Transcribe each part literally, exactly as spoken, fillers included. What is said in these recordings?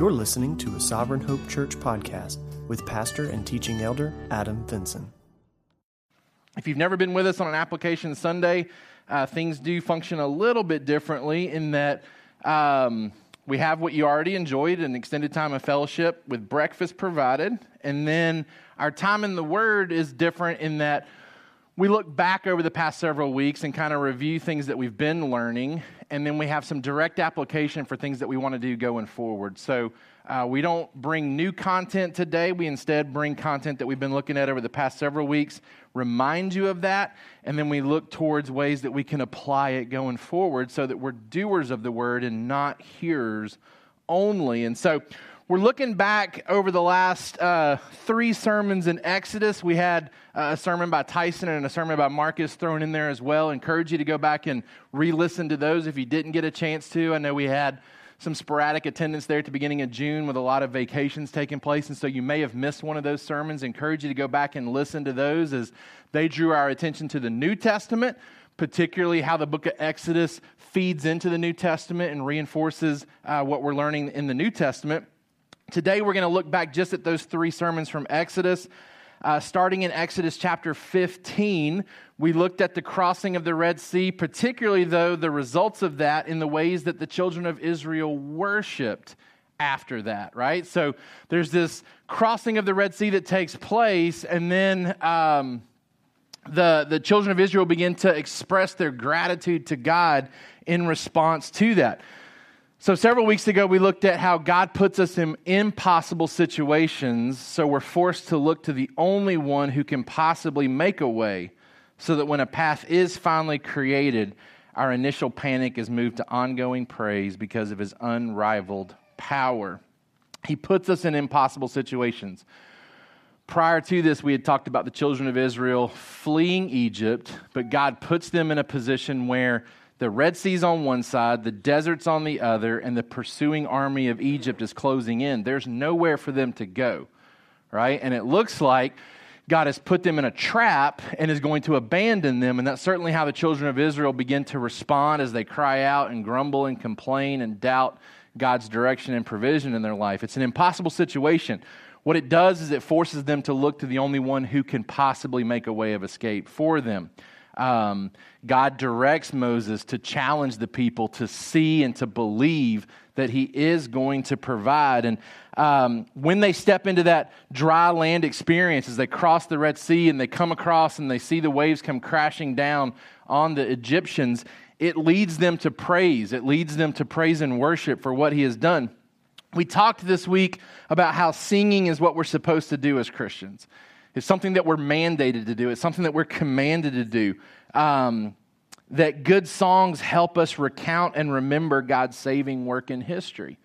You're listening to a Sovereign Hope Church podcast with pastor and teaching elder Adam Vinson. If you've never been with us on an Application Sunday, uh, things do function a little bit differently in that um, we have what you already enjoyed, an extended time of fellowship with breakfast provided, and then our time in the Word is different in that we look back over the past several weeks and kind of review things that we've been learning, and then we have some direct application for things that we want to do going forward. So uh, we don't bring new content today. We instead bring content that we've been looking at over the past several weeks, remind you of that, and then we look towards ways that we can apply it going forward so that we're doers of the Word and not hearers only. And so we're looking back over the last uh, three sermons in Exodus. We had a sermon by Tyson and a sermon by Marcus thrown in there as well. Encourage you to go back and re-listen to those if you didn't get a chance to. I know we had some sporadic attendance there at the beginning of June with a lot of vacations taking place, and so you may have missed one of those sermons. Encourage you to go back and listen to those as they drew our attention to the New Testament, particularly how the book of Exodus feeds into the New Testament and reinforces uh, what we're learning in the New Testament. Today, we're going to look back just at those three sermons from Exodus. Uh, starting in Exodus chapter fifteen, we looked at the crossing of the Red Sea, particularly, though, the results of that in the ways that the children of Israel worshiped after that, right? So there's this crossing of the Red Sea that takes place, and then um, the, the children of Israel begin to express their gratitude to God in response to that. So several weeks ago, we looked at how God puts us in impossible situations, so we're forced to look to the only one who can possibly make a way so that when a path is finally created, our initial panic is moved to ongoing praise because of his unrivaled power. He puts us in impossible situations. Prior to this, we had talked about the children of Israel fleeing Egypt, but God puts them in a position where the Red Sea's on one side, the desert's on the other, and the pursuing army of Egypt is closing in. There's nowhere for them to go, right? And it looks like God has put them in a trap and is going to abandon them, and that's certainly how the children of Israel begin to respond as they cry out and grumble and complain and doubt God's direction and provision in their life. It's an impossible situation. What it does is it forces them to look to the only one who can possibly make a way of escape for them. Um, God directs Moses to challenge the people to see and to believe that he is going to provide. And um, when they step into that dry land experience, as they cross the Red Sea and they come across and they see the waves come crashing down on the Egyptians, it leads them to praise. It leads them to praise and worship for what he has done. We talked this week about how singing is what we're supposed to do as Christians. It's something that we're mandated to do. It's something that we're commanded to do. Um, that good songs help us recount and remember God's saving work in history.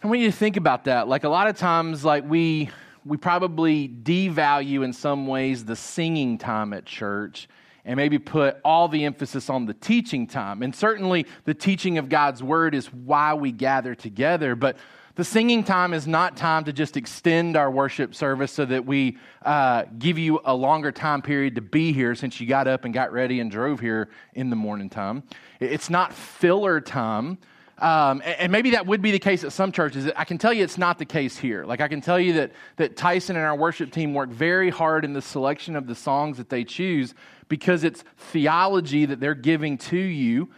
I want you to think about that. Like a lot of times, like we we probably devalue in some ways the singing time at church and maybe put all the emphasis on the teaching time. And certainly the teaching of God's word is why we gather together, but the singing time is not time to just extend our worship service so that we uh, give you a longer time period to be here since you got up and got ready and drove here in the morning time. It's not filler time. Um, and maybe that would be the case at some churches. I can tell you it's not the case here. Like I can tell you that, that Tyson and our worship team work very hard in the selection of the songs that they choose because it's theology that they're giving to you.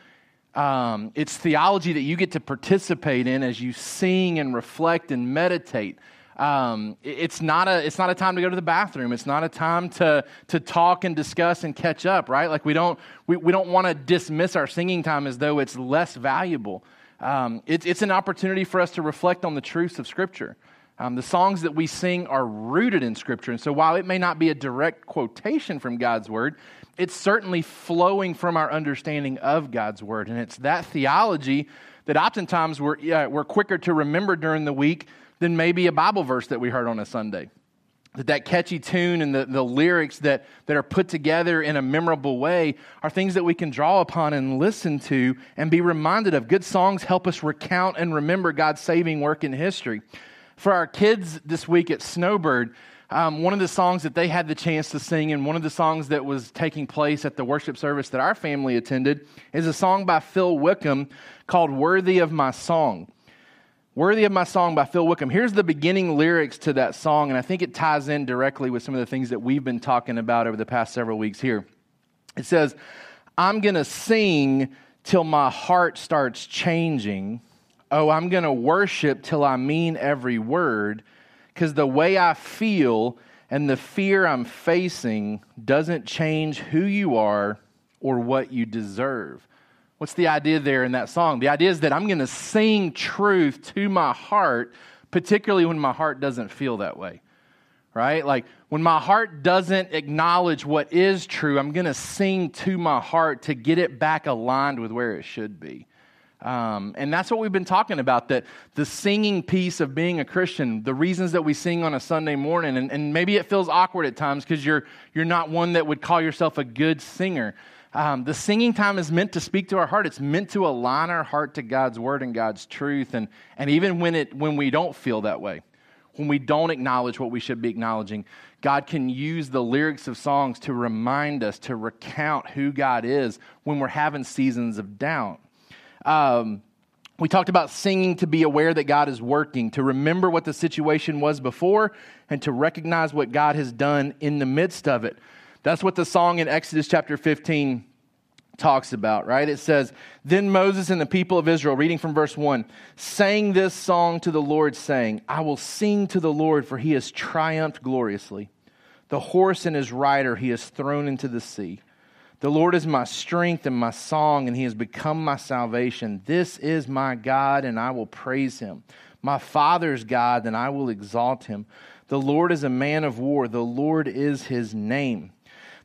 Um, it's theology that you get to participate in as you sing and reflect and meditate. Um, it, it's not a it's not a time to go to the bathroom. It's not a time to to talk and discuss and catch up, right? Like we don't we, we don't want to dismiss our singing time as though it's less valuable. Um, it's it's an opportunity for us to reflect on the truths of Scripture. Um, the songs that we sing are rooted in Scripture, and so while it may not be a direct quotation from God's Word, it's certainly flowing from our understanding of God's Word, and it's that theology that oftentimes we're, uh, we're quicker to remember during the week than maybe a Bible verse that we heard on a Sunday. That that catchy tune and the, the lyrics that, that are put together in a memorable way are things that we can draw upon and listen to and be reminded of. Good songs help us recount and remember God's saving work in history. For our kids this week at Snowbird, Um, one of the songs that they had the chance to sing and one of the songs that was taking place at the worship service that our family attended is a song by Phil Wickham called Worthy of My Song. Worthy of My Song by Phil Wickham. Here's the beginning lyrics to that song, and I think it ties in directly with some of the things that we've been talking about over the past several weeks here. It says, I'm going to sing till my heart starts changing. Oh, I'm going to worship till I mean every word, because the way I feel and the fear I'm facing doesn't change who you are or what you deserve. What's the idea there in that song? The idea is that I'm going to sing truth to my heart, particularly when my heart doesn't feel that way, right? Like when my heart doesn't acknowledge what is true, I'm going to sing to my heart to get it back aligned with where it should be. Um, and that's what we've been talking about, that the singing piece of being a Christian, the reasons that we sing on a Sunday morning, and, and maybe it feels awkward at times because you're you're not one that would call yourself a good singer. Um, the singing time is meant to speak to our heart. It's meant to align our heart to God's word and God's truth. And and even when it when we don't feel that way, when we don't acknowledge what we should be acknowledging, God can use the lyrics of songs to remind us, to recount who God is when we're having seasons of doubt. Um, we talked about singing to be aware that God is working, to remember what the situation was before, and to recognize what God has done in the midst of it. That's what the song in Exodus chapter fifteen talks about, right? It says, then Moses and the people of Israel, reading from verse one, sang this song to the Lord, saying, I will sing to the Lord, for he has triumphed gloriously. The horse and his rider he has thrown into the sea. The Lord is my strength and my song, and he has become my salvation. This is my God, and I will praise him. My Father's God, and I will exalt him. The Lord is a man of war. The Lord is his name.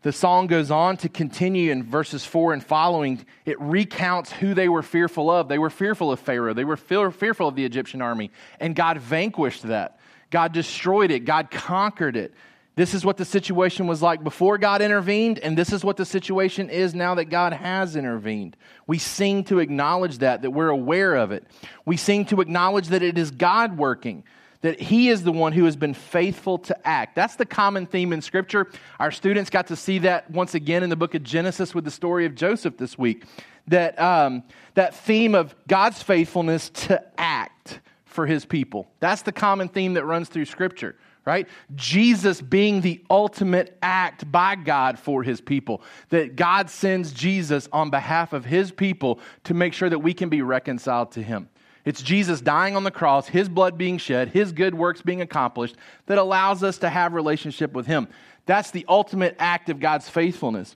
The song goes on to continue in verses four and following. It recounts who they were fearful of. They were fearful of Pharaoh. They were fearful of the Egyptian army, and God vanquished that. God destroyed it. God conquered it. This is what the situation was like before God intervened, and this is what the situation is now that God has intervened. We sing to acknowledge that, that we're aware of it. We sing to acknowledge that it is God working, that he is the one who has been faithful to act. That's the common theme in Scripture. Our students got to see that once again in the book of Genesis with the story of Joseph this week, that um, that theme of God's faithfulness to act for his people. That's the common theme that runs through Scripture. Right? Jesus being the ultimate act by God for his people, that God sends Jesus on behalf of his people to make sure that we can be reconciled to him. It's Jesus dying on the cross, his blood being shed, his good works being accomplished, that allows us to have relationship with him. That's the ultimate act of God's faithfulness.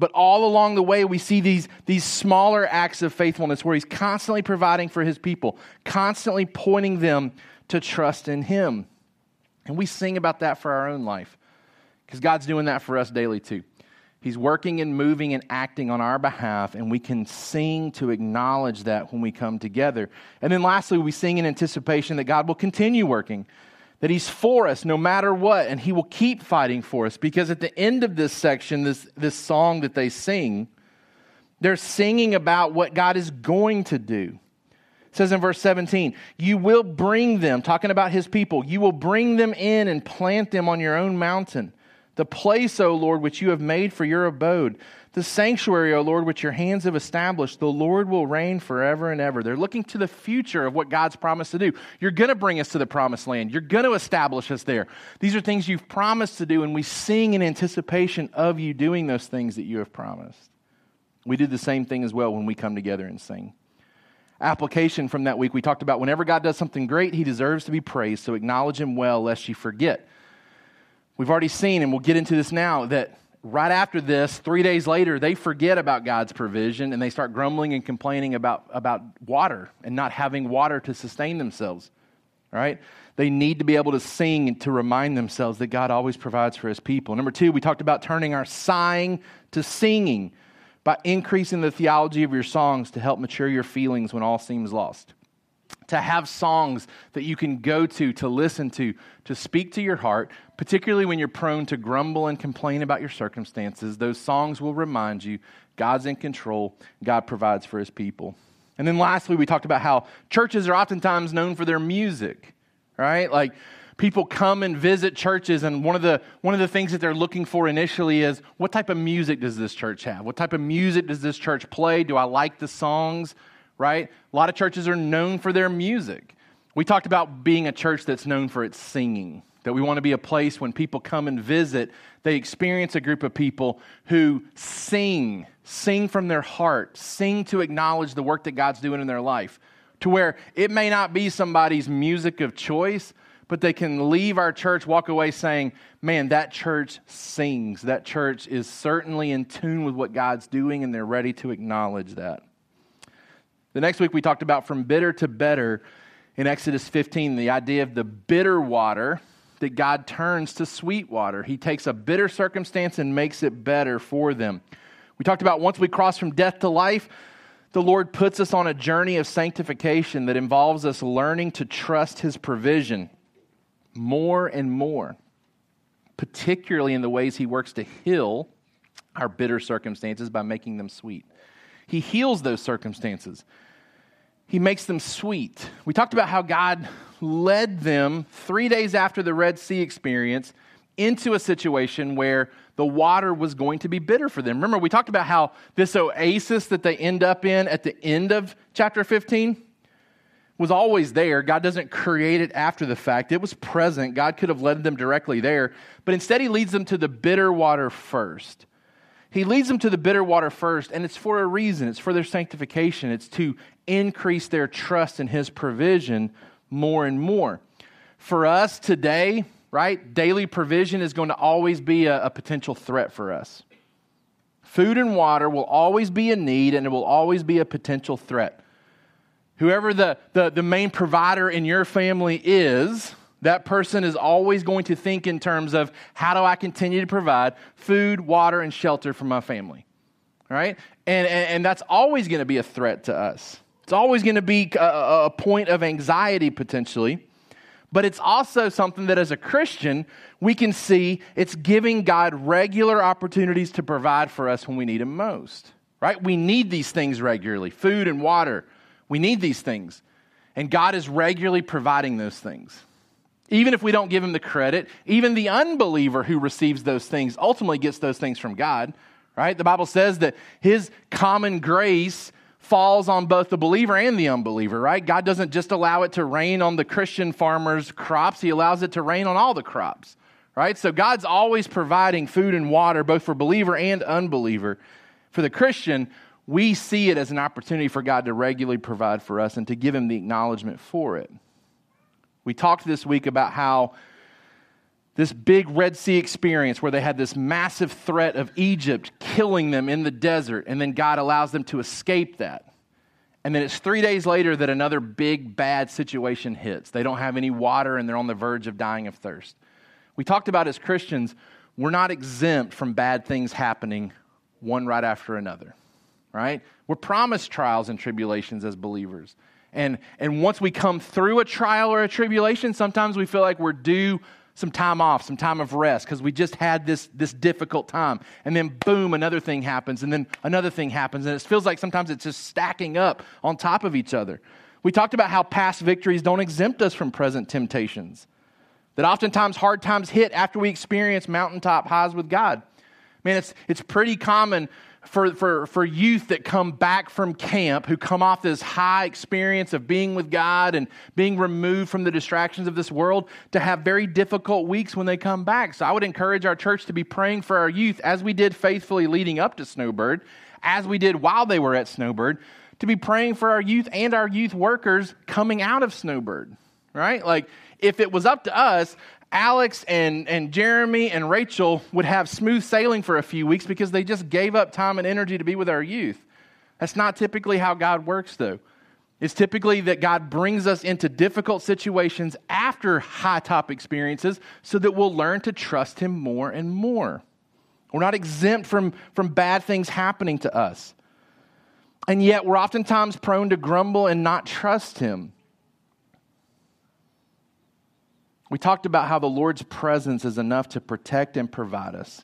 But all along the way, we see these, these smaller acts of faithfulness where he's constantly providing for his people, constantly pointing them to trust in him. And we sing about that for our own life, because God's doing that for us daily too. He's working and moving and acting on our behalf, and we can sing to acknowledge that when we come together. And then lastly, we sing in anticipation that God will continue working, that he's for us no matter what, and he will keep fighting for us. Because at the end of this section, this, this song that they sing, they're singing about what God is going to do. It says in verse seventeen, you will bring them, talking about his people, you will bring them in and plant them on your own mountain. The place, O Lord, which you have made for your abode. The sanctuary, O Lord, which your hands have established. The Lord will reign forever and ever. They're looking to the future of what God's promised to do. You're going to bring us to the promised land. You're going to establish us there. These are things you've promised to do, and we sing in anticipation of you doing those things that you have promised. We do the same thing as well when we come together and sing. Application from that week, we talked about whenever God does something great, he deserves to be praised, so acknowledge him well, lest you forget. We've already seen, and we'll get into this now, that right after this, three days later, they forget about God's provision, and they start grumbling and complaining about, about water and not having water to sustain themselves, right? They need to be able to sing and to remind themselves that God always provides for his people. Number two, we talked about turning our sighing to singing, by increasing the theology of your songs to help mature your feelings when all seems lost. To have songs that you can go to, to listen to, to speak to your heart, particularly when you're prone to grumble and complain about your circumstances. Those songs will remind you God's in control. God provides for his people. And then lastly, we talked about how churches are oftentimes known for their music, right? Like, people come and visit churches, and one of the one of the things that they're looking for initially is, what type of music does this church have? What type of music does this church play? Do I like the songs, right? A lot of churches are known for their music. We talked about being a church that's known for its singing, that we want to be a place when people come and visit, they experience a group of people who sing, sing from their heart, sing to acknowledge the work that God's doing in their life, to where it may not be somebody's music of choice, but they can leave our church, walk away saying, man, that church sings. That church is certainly in tune with what God's doing, and they're ready to acknowledge that. The next week we talked about from bitter to better in Exodus fifteen, the idea of the bitter water that God turns to sweet water. He takes a bitter circumstance and makes it better for them. We talked about once we cross from death to life, the Lord puts us on a journey of sanctification that involves us learning to trust His provision more and more, particularly in the ways He works to heal our bitter circumstances by making them sweet. He heals those circumstances. He makes them sweet. We talked about how God led them three days after the Red Sea experience into a situation where the water was going to be bitter for them. Remember, we talked about how this oasis that they end up in at the end of chapter fifteen was always there. God doesn't create it after the fact. It was present. God could have led them directly there, but instead He leads them to the bitter water first. He leads them to the bitter water first, and it's for a reason. It's for their sanctification. It's to increase their trust in His provision more and more. For us today, right, daily provision is going to always be a, a potential threat for us. Food and water will always be a need, and it will always be a potential threat. Whoever the, the, the main provider in your family is, that person is always going to think in terms of, how do I continue to provide food, water, and shelter for my family? All right? And, and, and that's always going to be a threat to us. It's always going to be a, a point of anxiety potentially. But it's also something that as a Christian, we can see it's giving God regular opportunities to provide for us when we need Him most. Right? We need these things regularly, food and water. We need these things, and God is regularly providing those things. Even if we don't give Him the credit, even the unbeliever who receives those things ultimately gets those things from God, right? The Bible says that His common grace falls on both the believer and the unbeliever, right? God doesn't just allow it to rain on the Christian farmer's crops. He allows it to rain on all the crops, right? So God's always providing food and water, both for believer and unbeliever. For the Christian, we see it as an opportunity for God to regularly provide for us and to give Him the acknowledgement for it. We talked this week about how this big Red Sea experience where they had this massive threat of Egypt killing them in the desert, and then God allows them to escape that. And then it's three days later that another big bad situation hits. They don't have any water and they're on the verge of dying of thirst. We talked about as Christians, we're not exempt from bad things happening one right after another. Right? We're promised trials and tribulations as believers. And, and once we come through a trial or a tribulation, sometimes we feel like we're due some time off, some time of rest, because we just had this, this difficult time. And then boom, another thing happens, and then another thing happens. And it feels like sometimes it's just stacking up on top of each other. We talked about how past victories don't exempt us from present temptations. That oftentimes hard times hit after we experience mountaintop highs with God. Man, it's, it's pretty common For, for for youth that come back from camp, who come off this high experience of being with God and being removed from the distractions of this world, to have very difficult weeks when they come back. So I would encourage our church to be praying for our youth, as we did faithfully leading up to Snowbird, as we did while they were at Snowbird, to be praying for our youth and our youth workers coming out of Snowbird, right? Like, if it was up to us, Alex and, and Jeremy and Rachel would have smooth sailing for a few weeks because they just gave up time and energy to be with our youth. That's not typically how God works, though. It's typically that God brings us into difficult situations after high-top experiences so that we'll learn to trust Him more and more. We're not exempt from, from bad things happening to us. And yet we're oftentimes prone to grumble and not trust Him. We talked about how the Lord's presence is enough to protect and provide us,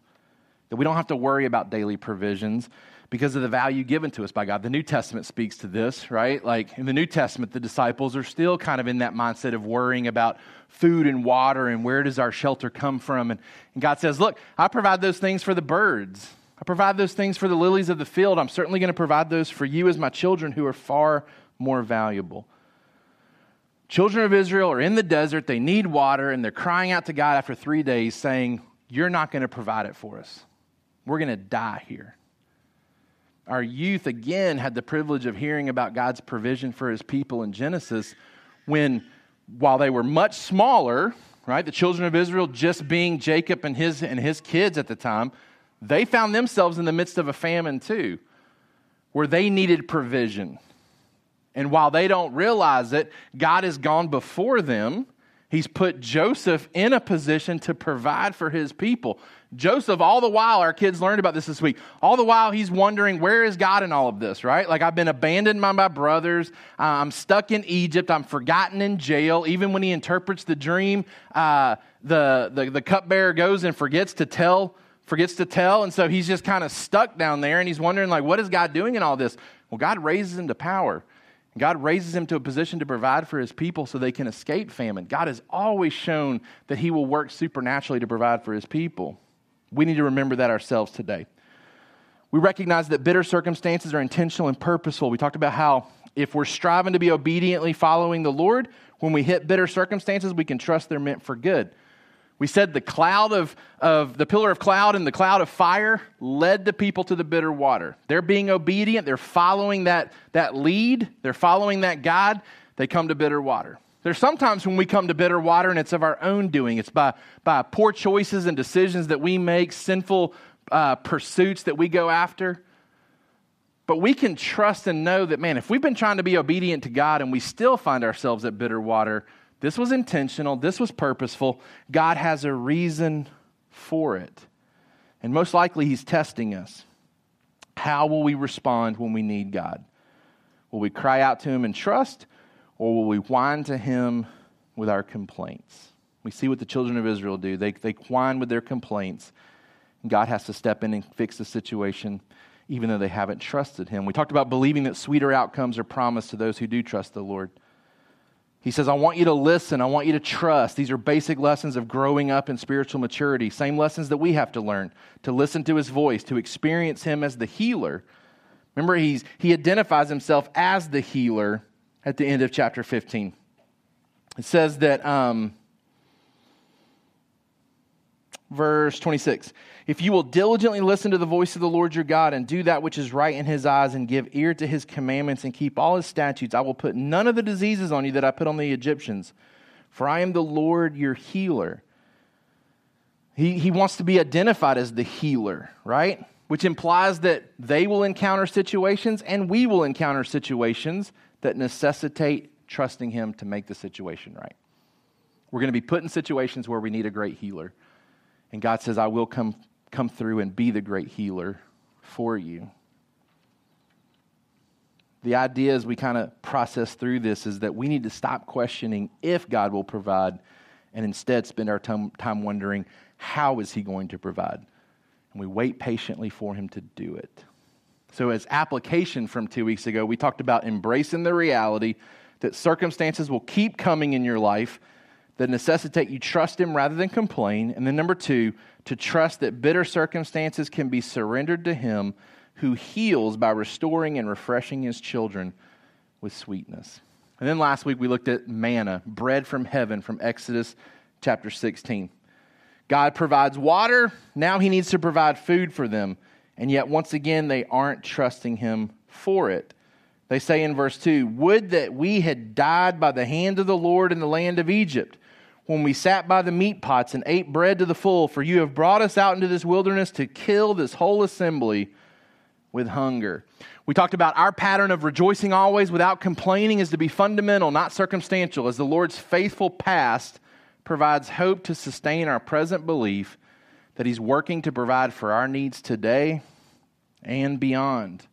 that we don't have to worry about daily provisions because of the value given to us by God. The New Testament speaks to this, right? Like, in the New Testament, the disciples are still kind of in that mindset of worrying about food and water and where does our shelter come from. And, and God says, look, I provide those things for the birds. I provide those things for the lilies of the field. I'm certainly going to provide those for you as my children, who are far more valuable. Children of Israel are in the desert. They need water, and they're crying out to God after three days saying, you're not going to provide it for us. We're going to die here. Our youth, again, had the privilege of hearing about God's provision for his people in Genesis when, while they were much smaller, right, the children of Israel just being Jacob and his and his kids at the time, they found themselves in the midst of a famine too, where they needed provision. And while they don't realize it, God has gone before them. He's put Joseph in a position to provide for his people. Joseph, all the while, our kids learned about this this week, all the while he's wondering, where is God in all of this, right? Like, I've been abandoned by my brothers. Uh, I'm stuck in Egypt. I'm forgotten in jail. Even when he interprets the dream, uh, the, the, the cupbearer goes and forgets to tell, forgets to tell. And so he's just kind of stuck down there, and he's wondering, like, what is God doing in all this? Well, God raises him to power. God raises him to a position to provide for his people so they can escape famine. God has always shown that he will work supernaturally to provide for his people. We need to remember that ourselves today. We recognize that bitter circumstances are intentional and purposeful. We talked about how if we're striving to be obediently following the Lord, when we hit bitter circumstances, we can trust they're meant for good. We said the cloud of, of the pillar of cloud and the cloud of fire led the people to the bitter water. They're being obedient. They're following that, that lead. They're following that God. They come to bitter water. There's sometimes when we come to bitter water and it's of our own doing. It's by, by poor choices and decisions that we make, sinful uh, pursuits that we go after. But we can trust and know that, man, if we've been trying to be obedient to God and we still find ourselves at bitter water, this was intentional. This was purposeful. God has a reason for it. And most likely, he's testing us. How will we respond when we need God? Will we cry out to him in trust, or will we whine to him with our complaints? We see what the children of Israel do. They, they whine with their complaints. God has to step in and fix the situation, even though they haven't trusted him. We talked about believing that sweeter outcomes are promised to those who do trust the Lord. He says, I want you to listen. I want you to trust. These are basic lessons of growing up in spiritual maturity, same lessons that we have to learn, to listen to his voice, to experience him as the healer. Remember, he's, he identifies himself as the healer at the end of chapter fifteen. It says that, um, verse twenty-six, if you will diligently listen to the voice of the Lord your God and do that which is right in his eyes and give ear to his commandments and keep all his statutes, I will put none of the diseases on you that I put on the Egyptians, for I am the Lord your healer. He, he wants to be identified as the healer, right? Which implies that they will encounter situations and we will encounter situations that necessitate trusting him to make the situation right. We're going to be put in situations where we need a great healer. And God says, I will come, come through and be the great healer for you. The idea as we kind of process through this is that we need to stop questioning if God will provide and instead spend our time, time wondering, how is he going to provide? And we wait patiently for him to do it. So as application from two weeks ago, we talked about embracing the reality that circumstances will keep coming in your life that necessitate you trust him rather than complain. And then number two, to trust that bitter circumstances can be surrendered to him who heals by restoring and refreshing his children with sweetness. And then last week we looked at manna, bread from heaven from Exodus chapter sixteen. God provides water. Now he needs to provide food for them. And yet once again, they aren't trusting him for it. They say in verse two, would that we had died by the hand of the Lord in the land of Egypt, when we sat by the meat pots and ate bread to the full, for you have brought us out into this wilderness to kill this whole assembly with hunger. We talked about our pattern of rejoicing always without complaining is to be fundamental, not circumstantial, as the Lord's faithful past provides hope to sustain our present belief that he's working to provide for our needs today and beyond.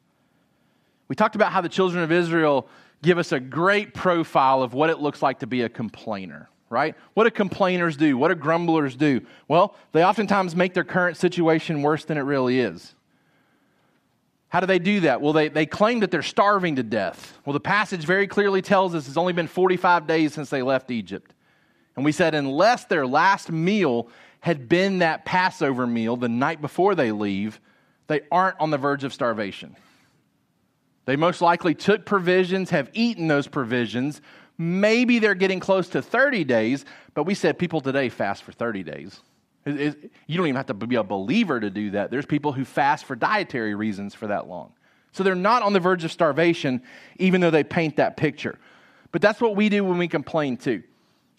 We talked about how the children of Israel give us a great profile of what it looks like to be a complainer. Right? What do complainers do? What do grumblers do? Well, they oftentimes make their current situation worse than it really is. How do they do that? Well, they, they claim that they're starving to death. Well, the passage very clearly tells us it's only been forty-five days since they left Egypt. And we said unless their last meal had been that Passover meal the night before they leave, they aren't on the verge of starvation. They most likely took provisions, have eaten those provisions, Maybe they're getting close to thirty days, but we said people today fast for thirty days. It, it, you don't even have to be a believer to do that. There's people who fast for dietary reasons for that long. So they're not on the verge of starvation, even though they paint that picture. But that's what we do when we complain too.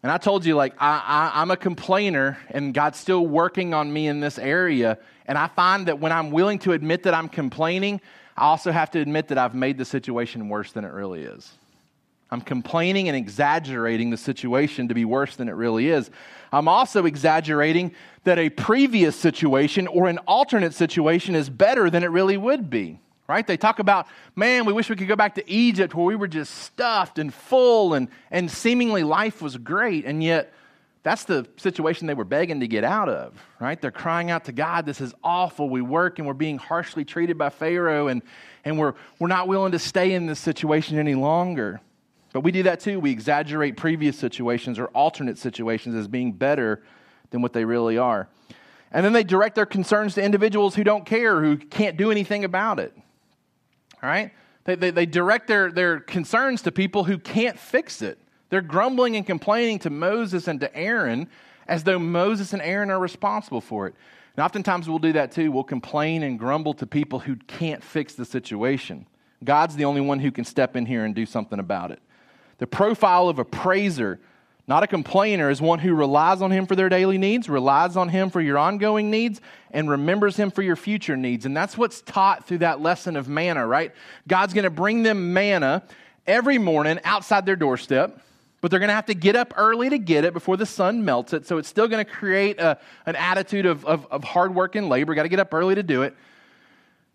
And I told you, like, I, I, I'm a complainer, and God's still working on me in this area. And I find that when I'm willing to admit that I'm complaining, I also have to admit that I've made the situation worse than it really is. I'm complaining and exaggerating the situation to be worse than it really is. I'm also exaggerating that a previous situation or an alternate situation is better than it really would be, right? They talk about, man, we wish we could go back to Egypt where we were just stuffed and full and, and seemingly life was great. And yet that's the situation they were begging to get out of, right? They're crying out to God, this is awful. We work and we're being harshly treated by Pharaoh and, and we're, we're not willing to stay in this situation any longer. But we do that too. We exaggerate previous situations or alternate situations as being better than what they really are. And then they direct their concerns to individuals who don't care, who can't do anything about it. All right? They, they, they direct their, their concerns to people who can't fix it. They're grumbling and complaining to Moses and to Aaron as though Moses and Aaron are responsible for it. And oftentimes we'll do that too. We'll complain and grumble to people who can't fix the situation. God's the only one who can step in here and do something about it. The profile of a praiser, not a complainer, is one who relies on him for their daily needs, relies on him for your ongoing needs, and remembers him for your future needs. And that's what's taught through that lesson of manna, right? God's going to bring them manna every morning outside their doorstep, but they're going to have to get up early to get it before the sun melts it. So it's still going to create a, an attitude of, of, of hard work and labor. Got to get up early to do it.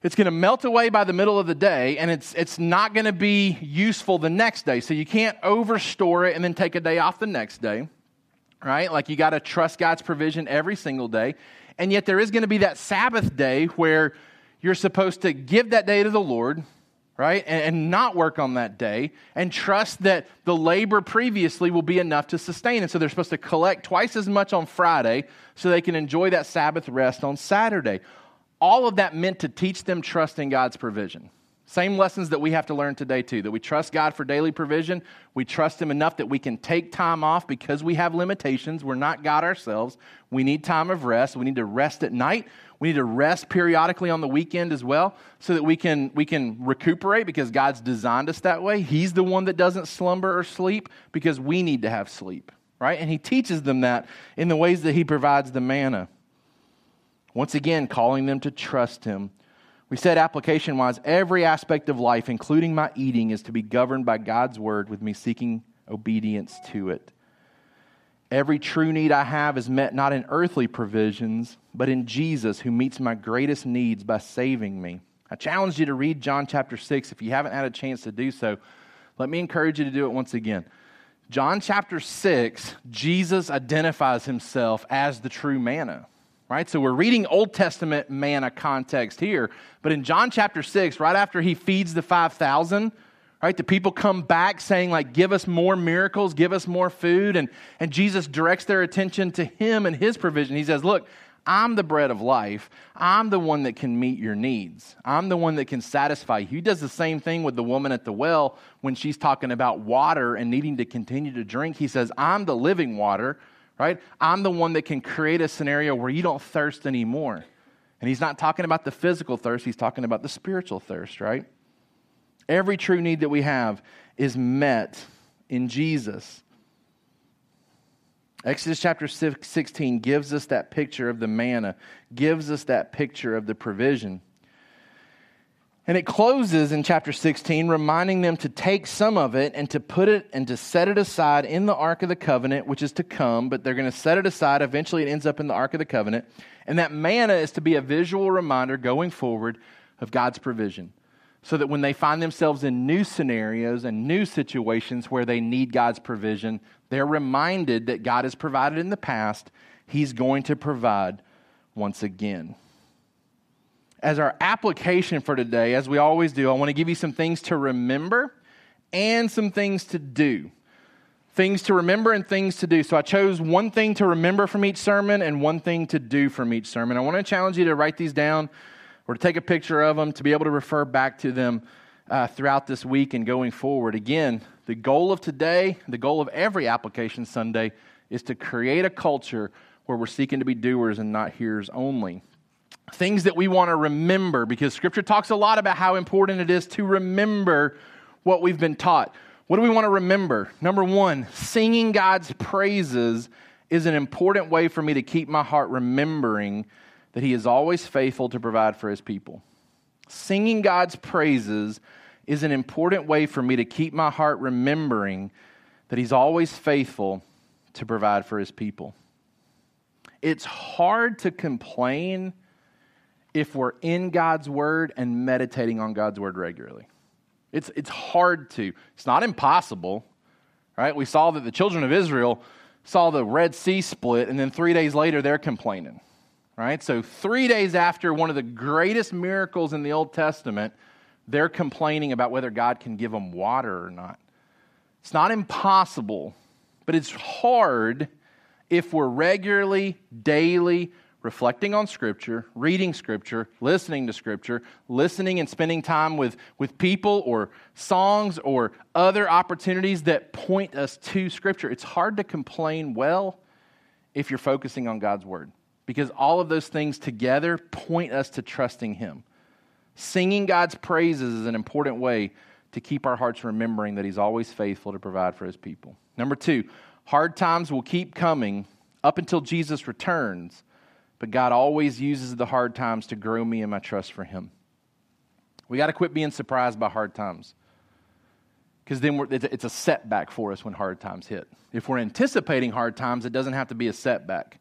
It's going to melt away by the middle of the day, and it's it's not going to be useful the next day. So you can't overstore it and then take a day off the next day, right? Like you got to trust God's provision every single day. And yet there is going to be that Sabbath day where you're supposed to give that day to the Lord, right? And, and not work on that day and trust that the labor previously will be enough to sustain. And so they're supposed to collect twice as much on Friday so they can enjoy that Sabbath rest on Saturday. All of that meant to teach them trust in God's provision. Same lessons that we have to learn today too, that we trust God for daily provision. We trust him enough that we can take time off because we have limitations. We're not God ourselves. We need time of rest. We need to rest at night. We need to rest periodically on the weekend as well so that we can, we can recuperate because God's designed us that way. He's the one that doesn't slumber or sleep because we need to have sleep, right? And he teaches them that in the ways that he provides the manna. Once again, calling them to trust him. We said application-wise, every aspect of life, including my eating, is to be governed by God's word with me seeking obedience to it. Every true need I have is met not in earthly provisions, but in Jesus who meets my greatest needs by saving me. I challenge you to read John chapter six. If you haven't had a chance to do so, let me encourage you to do it once again. John chapter six, Jesus identifies himself as the true manna. Right, so we're reading Old Testament manna context here, but in John chapter six, right after he feeds the five thousand, right, the people come back saying like, give us more miracles, give us more food, and, and Jesus directs their attention to him and his provision. He says, look, I'm the bread of life. I'm the one that can meet your needs. I'm the one that can satisfy you. He does the same thing with the woman at the well when she's talking about water and needing to continue to drink. He says, I'm the living water. Right? I'm the one that can create a scenario where you don't thirst anymore. And he's not talking about the physical thirst. He's talking about the spiritual thirst, right? Every true need that we have is met in Jesus. Exodus chapter sixteen gives us that picture of the manna, gives us that picture of the provision. And it closes in chapter sixteen, reminding them to take some of it and to put it and to set it aside in the Ark of the Covenant, which is to come, but they're going to set it aside. Eventually it ends up in the Ark of the Covenant. And that manna is to be a visual reminder going forward of God's provision so that when they find themselves in new scenarios and new situations where they need God's provision, they're reminded that God has provided in the past. He's going to provide once again. As our application for today, as we always do, I want to give you some things to remember and some things to do. Things to remember and things to do. So I chose one thing to remember from each sermon and one thing to do from each sermon. I want to challenge you to write these down or to take a picture of them, to be able to refer back to them uh, throughout this week and going forward. Again, the goal of today, the goal of every Application Sunday, is to create a culture where we're seeking to be doers and not hearers only. Things that we want to remember, because Scripture talks a lot about how important it is to remember what we've been taught. What do we want to remember? Number one, singing God's praises is an important way for me to keep my heart remembering that He is always faithful to provide for His people. Singing God's praises is an important way for me to keep my heart remembering that He's always faithful to provide for His people. It's hard to complain if we're in God's Word and meditating on God's Word regularly. It's it's hard to. It's not impossible, right? We saw that the children of Israel saw the Red Sea split, and then three days later, they're complaining, right? So three days after one of the greatest miracles in the Old Testament, they're complaining about whether God can give them water or not. It's not impossible, but it's hard if we're regularly, daily, reflecting on Scripture, reading Scripture, listening to Scripture, listening and spending time with, with people or songs or other opportunities that point us to Scripture. It's hard to complain well if you're focusing on God's Word, because all of those things together point us to trusting Him. Singing God's praises is an important way to keep our hearts remembering that He's always faithful to provide for His people. Number two, hard times will keep coming up until Jesus returns, but God always uses the hard times to grow me in my trust for Him. We got to quit being surprised by hard times, because then we're, it's a setback for us when hard times hit. If we're anticipating hard times, it doesn't have to be a setback.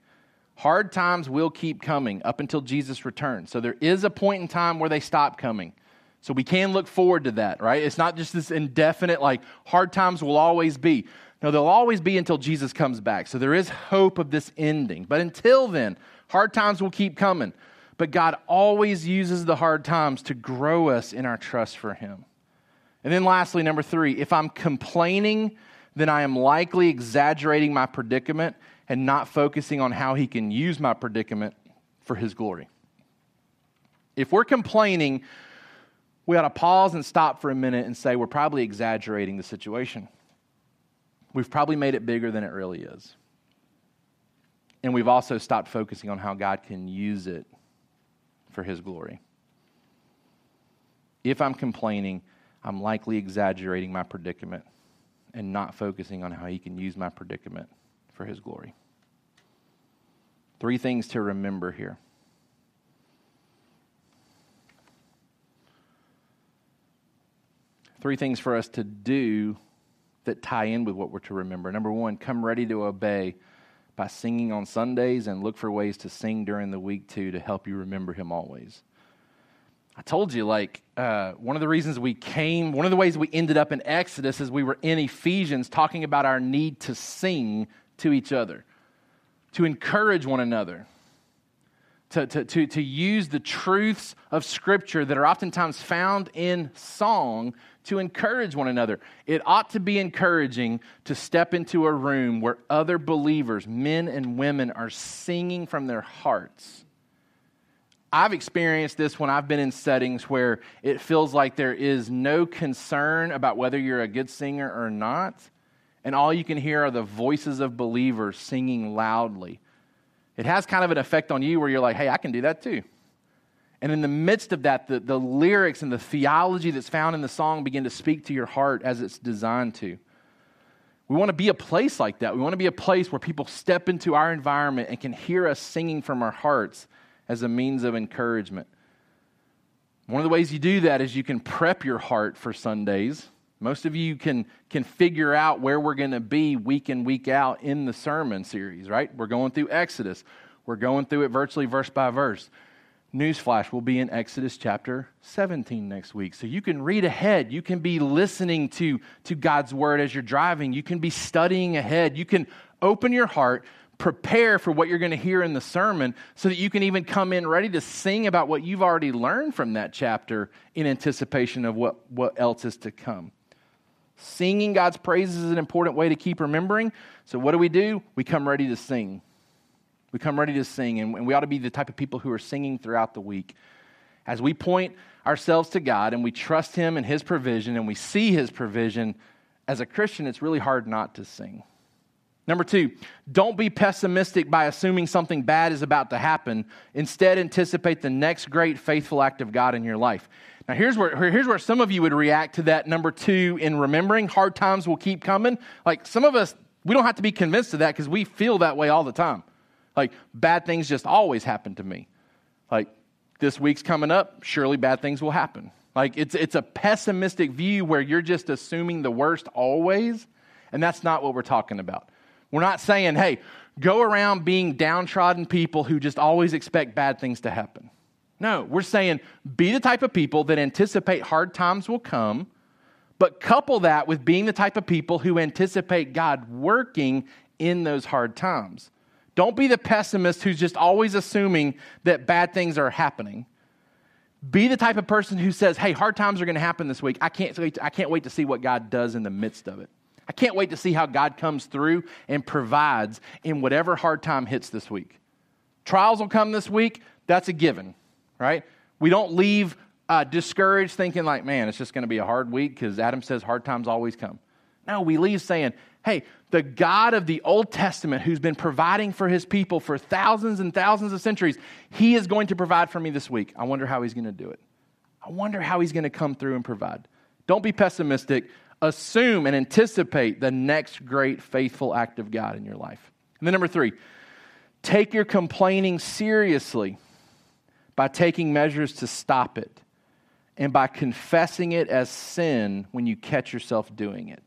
Hard times will keep coming up until Jesus returns. So there is a point in time where they stop coming. So we can look forward to that, right? It's not just this indefinite, like, hard times will always be. No, they'll always be until Jesus comes back. So there is hope of this ending. But until then, hard times will keep coming, but God always uses the hard times to grow us in our trust for Him. And then lastly, number three, if I'm complaining, then I am likely exaggerating my predicament and not focusing on how He can use my predicament for His glory. If we're complaining, we ought to pause and stop for a minute and say, we're probably exaggerating the situation. We've probably made it bigger than it really is. And we've also stopped focusing on how God can use it for His glory. If I'm complaining, I'm likely exaggerating my predicament and not focusing on how He can use my predicament for His glory. Three things to remember here. Three things for us to do that tie in with what we're to remember. Number one, come ready to obey by singing on Sundays, and look for ways to sing during the week too to help you remember Him always. I told you, like, uh, one of the reasons we came, one of the ways we ended up in Exodus is we were in Ephesians talking about our need to sing to each other, to encourage one another, to, to, to, to use the truths of Scripture that are oftentimes found in song to encourage one another. It ought to be encouraging to step into a room where other believers, men and women, are singing from their hearts. I've experienced this when I've been in settings where it feels like there is no concern about whether you're a good singer or not, and all you can hear are the voices of believers singing loudly. It has kind of an effect on you where you're like, hey, I can do that too. And in the midst of that, the, the lyrics and the theology that's found in the song begin to speak to your heart as it's designed to. We want to be a place like that. We want to be a place where people step into our environment and can hear us singing from our hearts as a means of encouragement. One of the ways you do that is you can prep your heart for Sundays. Most of you can, can figure out where we're going to be week in, week out in the sermon series, right? We're going through Exodus. We're going through it virtually verse by verse. Newsflash, we'll be in Exodus chapter seventeen next week. So you can read ahead. You can be listening to, to God's Word as you're driving. You can be studying ahead. You can open your heart, prepare for what you're going to hear in the sermon so that you can even come in ready to sing about what you've already learned from that chapter in anticipation of what, what else is to come. Singing God's praises is an important way to keep remembering. So what do we do? We come ready to sing. We come ready to sing, and we ought to be the type of people who are singing throughout the week. as we point ourselves to God and we trust him and his provision and we see his provision, as a Christian, it's really hard not to sing. Number two, don't be pessimistic by assuming something bad is about to happen. Instead, anticipate the next great faithful act of God in your life. Now, here's where here's where some of you would react to that number two in remembering hard times will keep coming. Like some of us, we don't have to be convinced of that because we feel that way all the time. Like bad things just always happen to me. Like this week's coming up, surely bad things will happen. Like it's it's a pessimistic view where you're just assuming the worst always, and that's not what we're talking about. We're not saying, hey, go around being downtrodden people who just always expect bad things to happen. No, we're saying be the type of people that anticipate hard times will come, but couple that with being the type of people who anticipate God working in those hard times. Don't be the pessimist who's just always assuming that bad things are happening. Be the type of person who says, hey, hard times are going to happen this week. I can't wait, I can't wait to see what God does in the midst of it. I can't wait to see how God comes through and provides in whatever hard time hits this week. Trials will come this week. That's a given, right? We don't leave uh, discouraged thinking like, man, it's just going to be a hard week because Adam says hard times always come. No, we leave saying, hey, the God of the Old Testament who's been providing for his people for thousands and thousands of centuries, he is going to provide for me this week. I wonder how he's going to do it. I wonder how he's going to come through and provide. Don't be pessimistic. Assume and anticipate the next great faithful act of God in your life. And then number three, take your complaining seriously by taking measures to stop it and by confessing it as sin when you catch yourself doing it.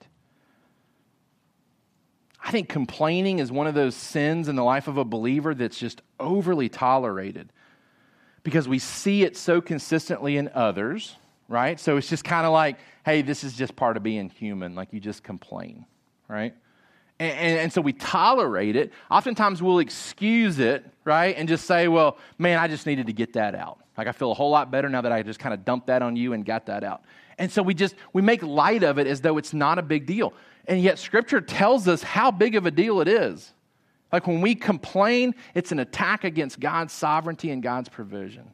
I think complaining is one of those sins in the life of a believer that's just overly tolerated because we see it so consistently in others, right? So it's just kind of like, hey, this is just part of being human. Like you just complain, right? And, and, and so we tolerate it. Oftentimes we'll excuse it, right? And just say, well, man, I just needed to get that out. Like I feel a whole lot better now that I just kind of dumped that on you and got that out. And so we just, we make light of it as though it's not a big deal. And yet Scripture tells us how big of a deal it is. Like when we complain, it's an attack against God's sovereignty and God's provision.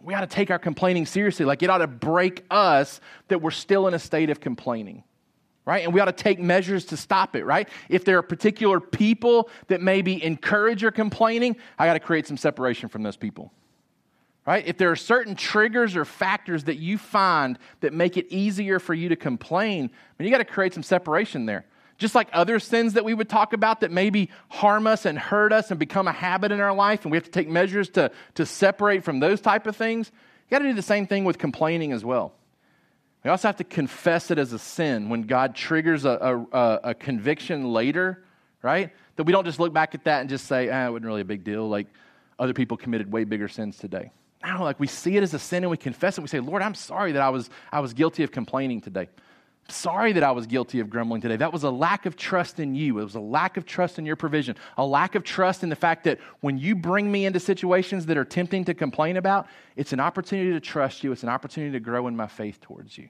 We ought to take our complaining seriously. Like it ought to break us that we're still in a state of complaining, right? And we ought to take measures to stop it, right? If there are particular people that maybe encourage your complaining, I got to create some separation from those people, right? If there are certain triggers or factors that you find that make it easier for you to complain, I mean, you got to create some separation there. Just like other sins that we would talk about that maybe harm us and hurt us and become a habit in our life, and we have to take measures to, to separate from those type of things, you got to do the same thing with complaining as well. We also have to confess it as a sin when God triggers a, a, a conviction later, right? That we don't just look back at that and just say, ah, it wasn't really a big deal. Like other people committed way bigger sins today. No, like we see it as a sin and we confess it. We say, Lord, I'm sorry that I was I was guilty of complaining today. Sorry that I was guilty of grumbling today. That was a lack of trust in you. It was a lack of trust in your provision, a lack of trust in the fact that when you bring me into situations that are tempting to complain about, it's an opportunity to trust you. It's an opportunity to grow in my faith towards you.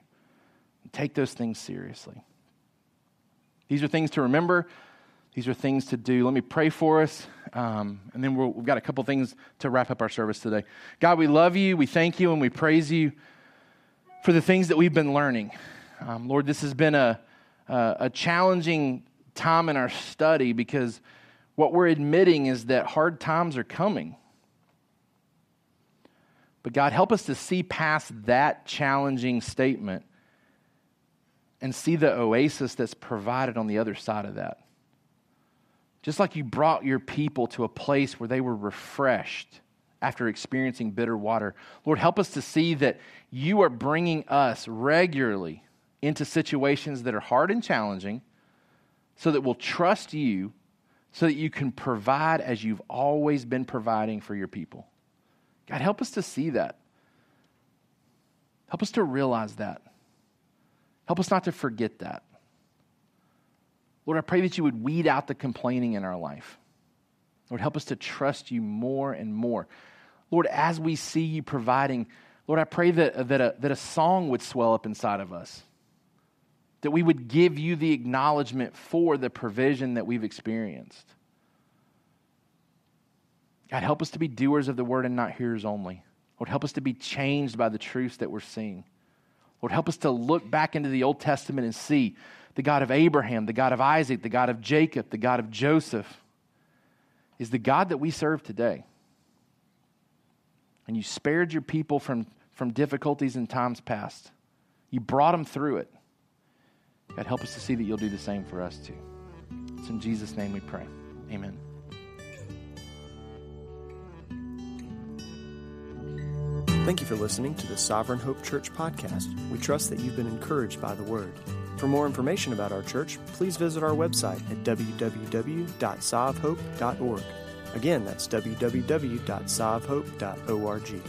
Take those things seriously. These are things to remember. These are things to do. Let me pray for us, um, and then we'll, we've got a couple things to wrap up our service today. God, we love you. We thank you, and we praise you for the things that we've been learning. Um, Lord, this has been a, a, a challenging time in our study because what we're admitting is that hard times are coming. But God, help us to see past that challenging statement and see the oasis that's provided on the other side of that. Just like you brought your people to a place where they were refreshed after experiencing bitter water, Lord, help us to see that you are bringing us regularly into situations that are hard and challenging so that we'll trust you so that you can provide as you've always been providing for your people. God, help us to see that. Help us to realize that. Help us not to forget that. Lord, I pray that you would weed out the complaining in our life. Lord, help us to trust you more and more. Lord, as we see you providing, Lord, I pray that, that, a, that a song would swell up inside of us, that we would give you the acknowledgement for the provision that we've experienced. God, help us to be doers of the word and not hearers only. Lord, help us to be changed by the truths that we're seeing. Lord, help us to look back into the Old Testament and see the God of Abraham, the God of Isaac, the God of Jacob, the God of Joseph is the God that we serve today. And you spared your people from, from difficulties in times past. You brought them through it. God, help us to see that you'll do the same for us too. It's in Jesus' name we pray. Amen. Thank you for listening to the Sovereign Hope Church podcast. We trust that you've been encouraged by the word. For more information about our church, please visit our website at w w w dot sov hope dot org. Again, that's w w w dot sov hope dot org.